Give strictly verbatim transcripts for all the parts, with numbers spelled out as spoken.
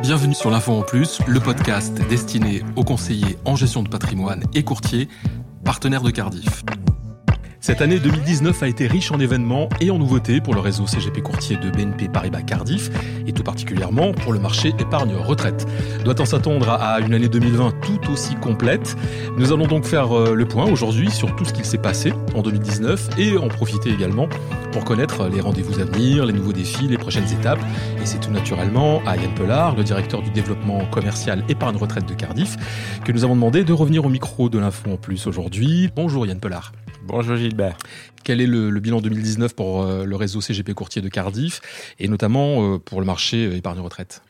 Bienvenue sur l'Info en Plus, le podcast destiné aux conseillers en gestion de patrimoine et courtiers, partenaires de Cardiff. Cette année deux mille dix-neuf a été riche en événements et en nouveautés pour le réseau C G P courtier de B N P Paribas Cardiff et tout particulièrement pour le marché épargne-retraite. Doit-on s'attendre à une année deux mille vingt tout aussi complète? Nous allons donc faire le point aujourd'hui sur tout ce qu'il s'est passé en deux mille dix-neuf et en profiter également pour connaître les rendez-vous à venir, les nouveaux défis, les prochaines étapes. Et c'est tout naturellement à Yann Pelard, le directeur du développement commercial épargne-retraite de Cardiff, que nous avons demandé de revenir au micro de l'Info en Plus aujourd'hui. Bonjour Yann Pelard. Bonjour Gilbert. Quel est le, le bilan deux mille dix-neuf pour euh, le réseau C G P courtier de Cardiff et notamment euh, pour le marché épargne-retraite?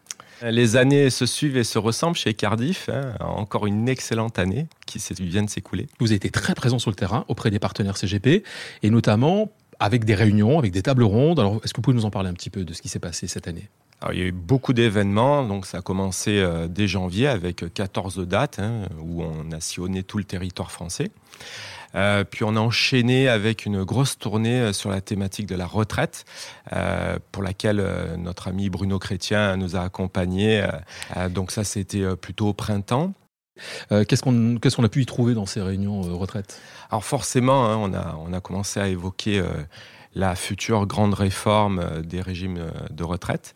Les années se suivent et se ressemblent chez Cardiff. Hein. Encore une excellente année qui vient de s'écouler. Vous avez été très présent sur le terrain auprès des partenaires C G P et notamment avec des réunions, avec des tables rondes. Alors, est-ce que vous pouvez nous en parler un petit peu de ce qui s'est passé cette année? Alors, il y a eu beaucoup d'événements, donc ça a commencé euh, dès janvier avec quatorze dates hein, où on a sillonné tout le territoire français. Euh, puis on a enchaîné avec une grosse tournée sur la thématique de la retraite, euh, pour laquelle euh, notre ami Bruno Chrétien nous a accompagnés. Euh, donc ça, c'était plutôt au printemps. Euh, qu'est-ce, qu'on, qu'est-ce qu'on a pu y trouver dans ces réunions euh, retraite? Alors forcément, hein, on, a, on a commencé à évoquer... Euh, la future grande réforme des régimes de retraite,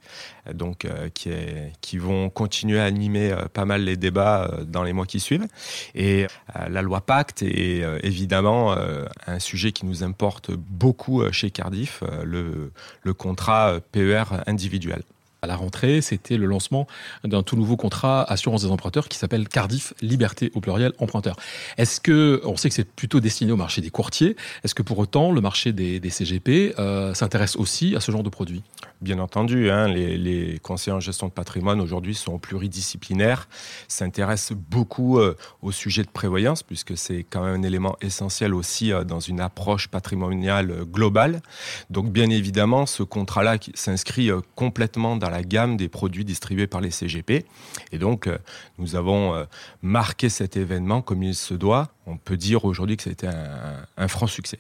donc euh, qui, est, qui vont continuer à animer euh, pas mal les débats euh, dans les mois qui suivent. Et euh, la loi Pacte est euh, évidemment euh, un sujet qui nous importe beaucoup euh, chez Cardiff, euh, le, le contrat P E R individuel. À la rentrée, c'était le lancement d'un tout nouveau contrat assurance des emprunteurs qui s'appelle Cardiff Liberté au pluriel emprunteur. Est-ce que, on sait que c'est plutôt destiné au marché des courtiers, est-ce que pour autant le marché des, des C G P euh, s'intéresse aussi à ce genre de produit? Bien entendu, hein, les, les conseillers en gestion de patrimoine aujourd'hui sont pluridisciplinaires, s'intéressent beaucoup euh, au sujet de prévoyance puisque c'est quand même un élément essentiel aussi euh, dans une approche patrimoniale euh, globale. Donc bien évidemment, ce contrat-là qui s'inscrit euh, complètement dans la gamme des produits distribués par les C G P. Et donc, euh, nous avons euh, marqué cet événement comme il se doit. On peut dire aujourd'hui que c'était un, un franc succès.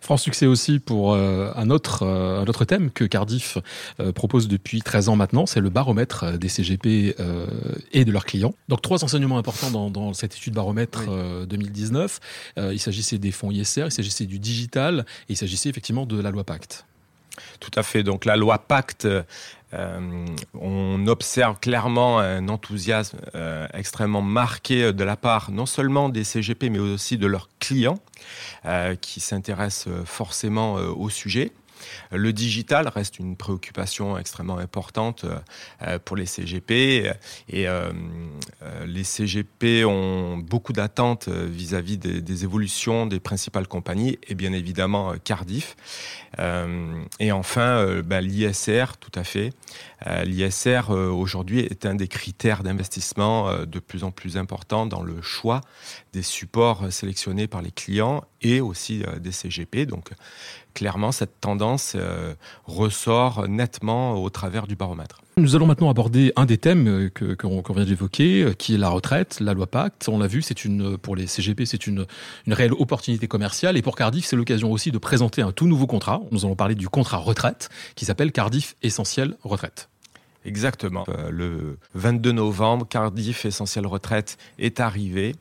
Franc succès aussi pour euh, un, autre, euh, un autre thème que Cardiff euh, propose depuis treize ans maintenant, c'est le baromètre des C G P euh, et de leurs clients. Donc trois enseignements importants dans, dans cette étude baromètre euh, deux mille dix-neuf. Euh, il s'agissait des fonds I S R, il s'agissait du digital et il s'agissait effectivement de la loi Pacte. Tout à fait. Donc la loi Pacte, euh, on observe clairement un enthousiasme euh, extrêmement marqué de la part non seulement des C G P mais aussi de leurs clients euh, qui s'intéressent forcément euh, au sujet. Le digital reste une préoccupation extrêmement importante pour les C G P et les C G P ont beaucoup d'attentes vis-à-vis des, des évolutions des principales compagnies et bien évidemment Cardiff. Et enfin, l'I S R, tout à fait. L'I S R aujourd'hui est un des critères d'investissement de plus en plus important dans le choix des supports sélectionnés par les clients et aussi des C G P. Donc, clairement, cette tendance euh, ressort nettement au travers du baromètre. Nous allons maintenant aborder un des thèmes que, que qu'on vient d'évoquer, qui est la retraite, la loi Pacte. On l'a vu, c'est une, pour les C G P, c'est une, une réelle opportunité commerciale. Et pour Cardiff, c'est l'occasion aussi de présenter un tout nouveau contrat. Nous allons parler du contrat retraite, qui s'appelle Cardiff Essentiel Retraite. Exactement. Le vingt-deux novembre, Cardiff Essentiel Retraite est arrivé.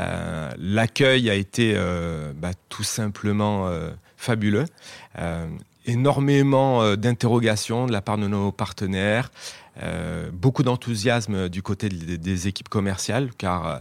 Euh, l'accueil a été euh, bah, tout simplement euh, fabuleux. Euh, énormément euh, d'interrogations de la part de nos partenaires, euh, beaucoup d'enthousiasme du côté de, des équipes commerciales, car euh,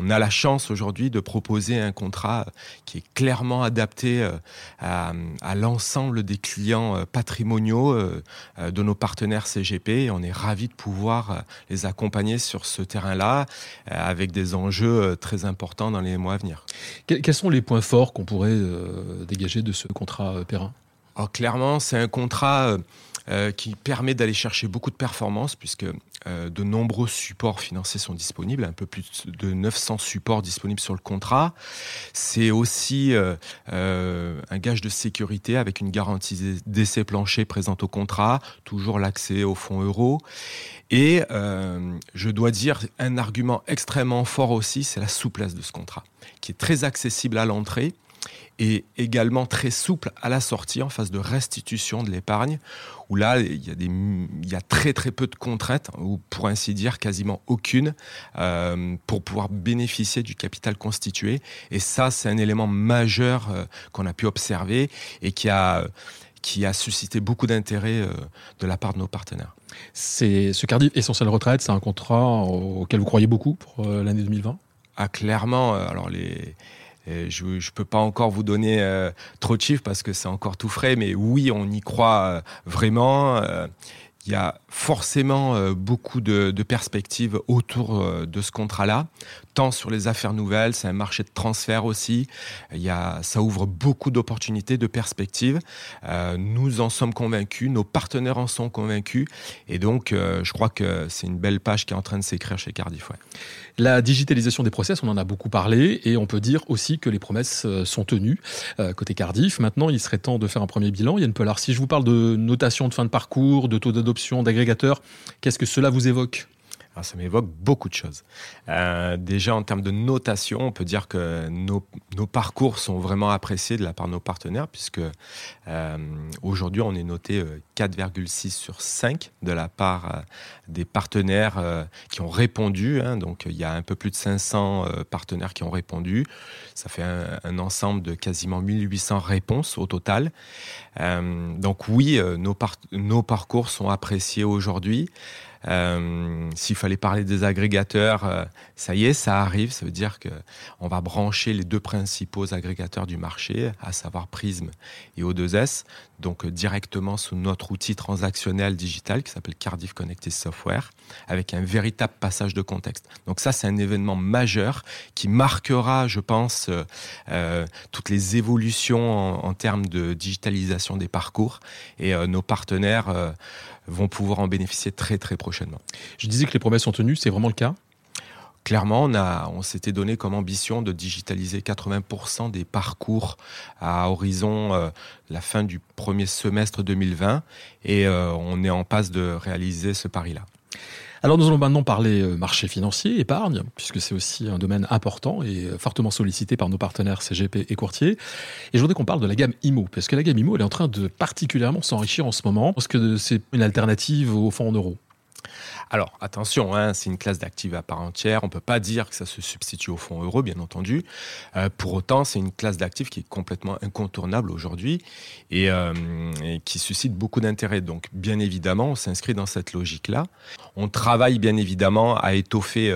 on a la chance aujourd'hui de proposer un contrat qui est clairement adapté euh, à, à l'ensemble des clients euh, patrimoniaux euh, de nos partenaires C G P. Et on est ravis de pouvoir euh, les accompagner sur ce terrain-là euh, avec des enjeux euh, très importants dans les mois à venir. Quels sont les points forts qu'on pourrait euh, dégager de ce contrat euh, Perrin? Alors, clairement, c'est un contrat euh, qui permet d'aller chercher beaucoup de performances puisque euh, de nombreux supports financiers sont disponibles, un peu plus de neuf cents supports disponibles sur le contrat. C'est aussi euh, euh, un gage de sécurité avec une garantie d'essai plancher présente au contrat, toujours l'accès aux fonds euros. Et euh, je dois dire un argument extrêmement fort aussi, c'est la souplesse de ce contrat qui est très accessible à l'entrée. et également très souple à la sortie en phase de restitution de l'épargne, où là, il y a, des, il y a très très peu de contraintes, ou pour ainsi dire quasiment aucune, euh, pour pouvoir bénéficier du capital constitué. Et ça, c'est un élément majeur euh, qu'on a pu observer et qui a... Euh, qui a suscité beaucoup d'intérêt de la part de nos partenaires. C'est ce Cardiff Essentiel Retraite, c'est un contrat auquel vous croyez beaucoup pour l'année deux mille vingt ? Ah, clairement. Alors, les, je ne peux pas encore vous donner euh, trop de chiffres parce que c'est encore tout frais, mais oui, on y croit euh, vraiment. Euh, Il y a forcément beaucoup de, de perspectives autour de ce contrat-là, tant sur les affaires nouvelles, c'est un marché de transfert aussi. Il y a, ça ouvre beaucoup d'opportunités, de perspectives. Euh, nous en sommes convaincus, nos partenaires en sont convaincus. Et donc, euh, je crois que c'est une belle page qui est en train de s'écrire chez Cardiff. Ouais. La digitalisation des process, on en a beaucoup parlé. Et on peut dire aussi que les promesses sont tenues euh, côté Cardiff. Maintenant, il serait temps de faire un premier bilan. Yann Pelard, si je vous parle de notation de fin de parcours, de taux d'adoption, d'agrégateurs, qu'est-ce que cela vous évoque ? Alors, ça m'évoque beaucoup de choses. Euh, déjà, en termes de notation, on peut dire que nos, nos parcours sont vraiment appréciés de la part de nos partenaires, puisque euh, aujourd'hui, on est noté quatre virgule six sur cinq de la part euh, des partenaires euh, qui ont répondu. Hein, donc, il y a un peu plus de cinq cents euh, partenaires qui ont répondu. Ça fait un, un ensemble de quasiment mille huit cents réponses au total. Euh, donc oui, euh, nos, par- nos parcours sont appréciés aujourd'hui. Euh, s'il fallait parler des agrégateurs, euh, ça y est, ça arrive. Ça veut dire qu'on va brancher les deux principaux agrégateurs du marché, à savoir Prism et O deux S, donc euh, directement sous notre outil transactionnel digital qui s'appelle Cardiff Connected Software, avec un véritable passage de contexte. Donc ça, c'est un événement majeur qui marquera, je pense, euh, euh, toutes les évolutions en, en termes de digitalisation des parcours. Et euh, nos partenaires euh, vont pouvoir en bénéficier très très prochainement. Je disais que les promesses sont tenues, c'est vraiment le cas ? Clairement, on, a, on s'était donné comme ambition de digitaliser quatre-vingts pour cent des parcours à horizon euh, la fin du premier semestre deux mille vingt et euh, on est en passe de réaliser ce pari-là. Alors nous allons maintenant parler marché financier, épargne, puisque c'est aussi un domaine important et fortement sollicité par nos partenaires C G P et courtiers. Et je voudrais qu'on parle de la gamme I M O, parce que la gamme I M O elle est en train de particulièrement s'enrichir en ce moment, parce que c'est une alternative aux fonds en euros. Alors attention, hein, c'est une classe d'actifs à part entière, on ne peut pas dire que ça se substitue au fonds euro, bien entendu. Euh, pour autant, c'est une classe d'actifs qui est complètement incontournable aujourd'hui et, euh, et qui suscite beaucoup d'intérêt. Donc bien évidemment, on s'inscrit dans cette logique-là. On travaille bien évidemment à étoffer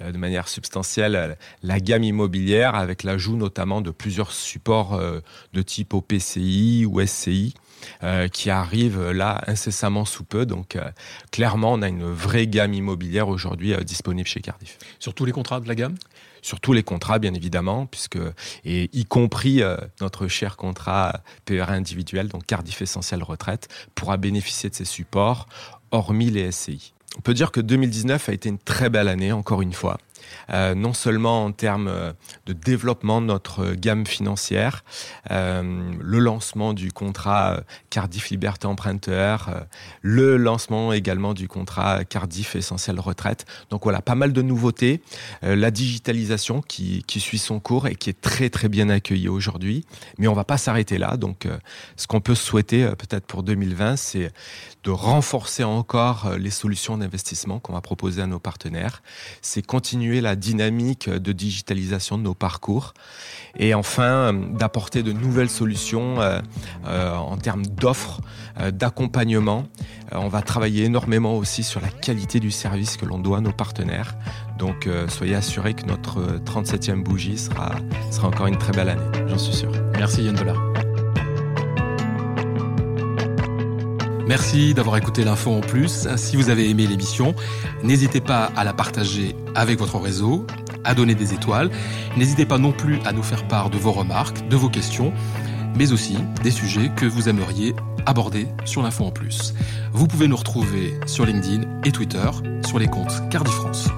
euh, de manière substantielle la gamme immobilière avec l'ajout notamment de plusieurs supports euh, de type O P C I ou S C I. Euh, qui arrive là incessamment sous peu. Donc euh, clairement, on a une vraie gamme immobilière aujourd'hui euh, disponible chez Cardiff. Sur tous les contrats de la gamme ? Sur tous les contrats, bien évidemment, puisque, et y compris euh, notre cher contrat P E R individuel, donc Cardiff Essentiel Retraite, pourra bénéficier de ces supports, hormis les S C I. On peut dire que deux mille dix-neuf a été une très belle année, encore une fois. Euh, non seulement en termes de développement de notre gamme financière, euh, le lancement du contrat Cardiff Liberté Emprunteur, euh, le lancement également du contrat Cardiff Essentiel Retraite. Donc voilà, pas mal de nouveautés. Euh, la digitalisation qui, qui suit son cours et qui est très très bien accueillie aujourd'hui. Mais on ne va pas s'arrêter là. Donc euh, ce qu'on peut souhaiter euh, peut-être pour deux mille vingt, c'est de renforcer encore euh, les solutions d'investissement qu'on va proposer à nos partenaires. C'est continuer la dynamique de digitalisation de nos parcours et enfin d'apporter de nouvelles solutions euh, euh, en termes d'offres, euh, d'accompagnement. Euh, on va travailler énormément aussi sur la qualité du service que l'on doit à nos partenaires. Donc euh, soyez assurés que notre trente-septième bougie sera, sera encore une très belle année, j'en suis sûr. Merci Yann Pelard. Merci d'avoir écouté l'info en plus. Si vous avez aimé l'émission, n'hésitez pas à la partager avec votre réseau, à donner des étoiles. N'hésitez pas non plus à nous faire part de vos remarques, de vos questions, mais aussi des sujets que vous aimeriez aborder sur l'info en plus. Vous pouvez nous retrouver sur LinkedIn et Twitter sur les comptes Cardiff France.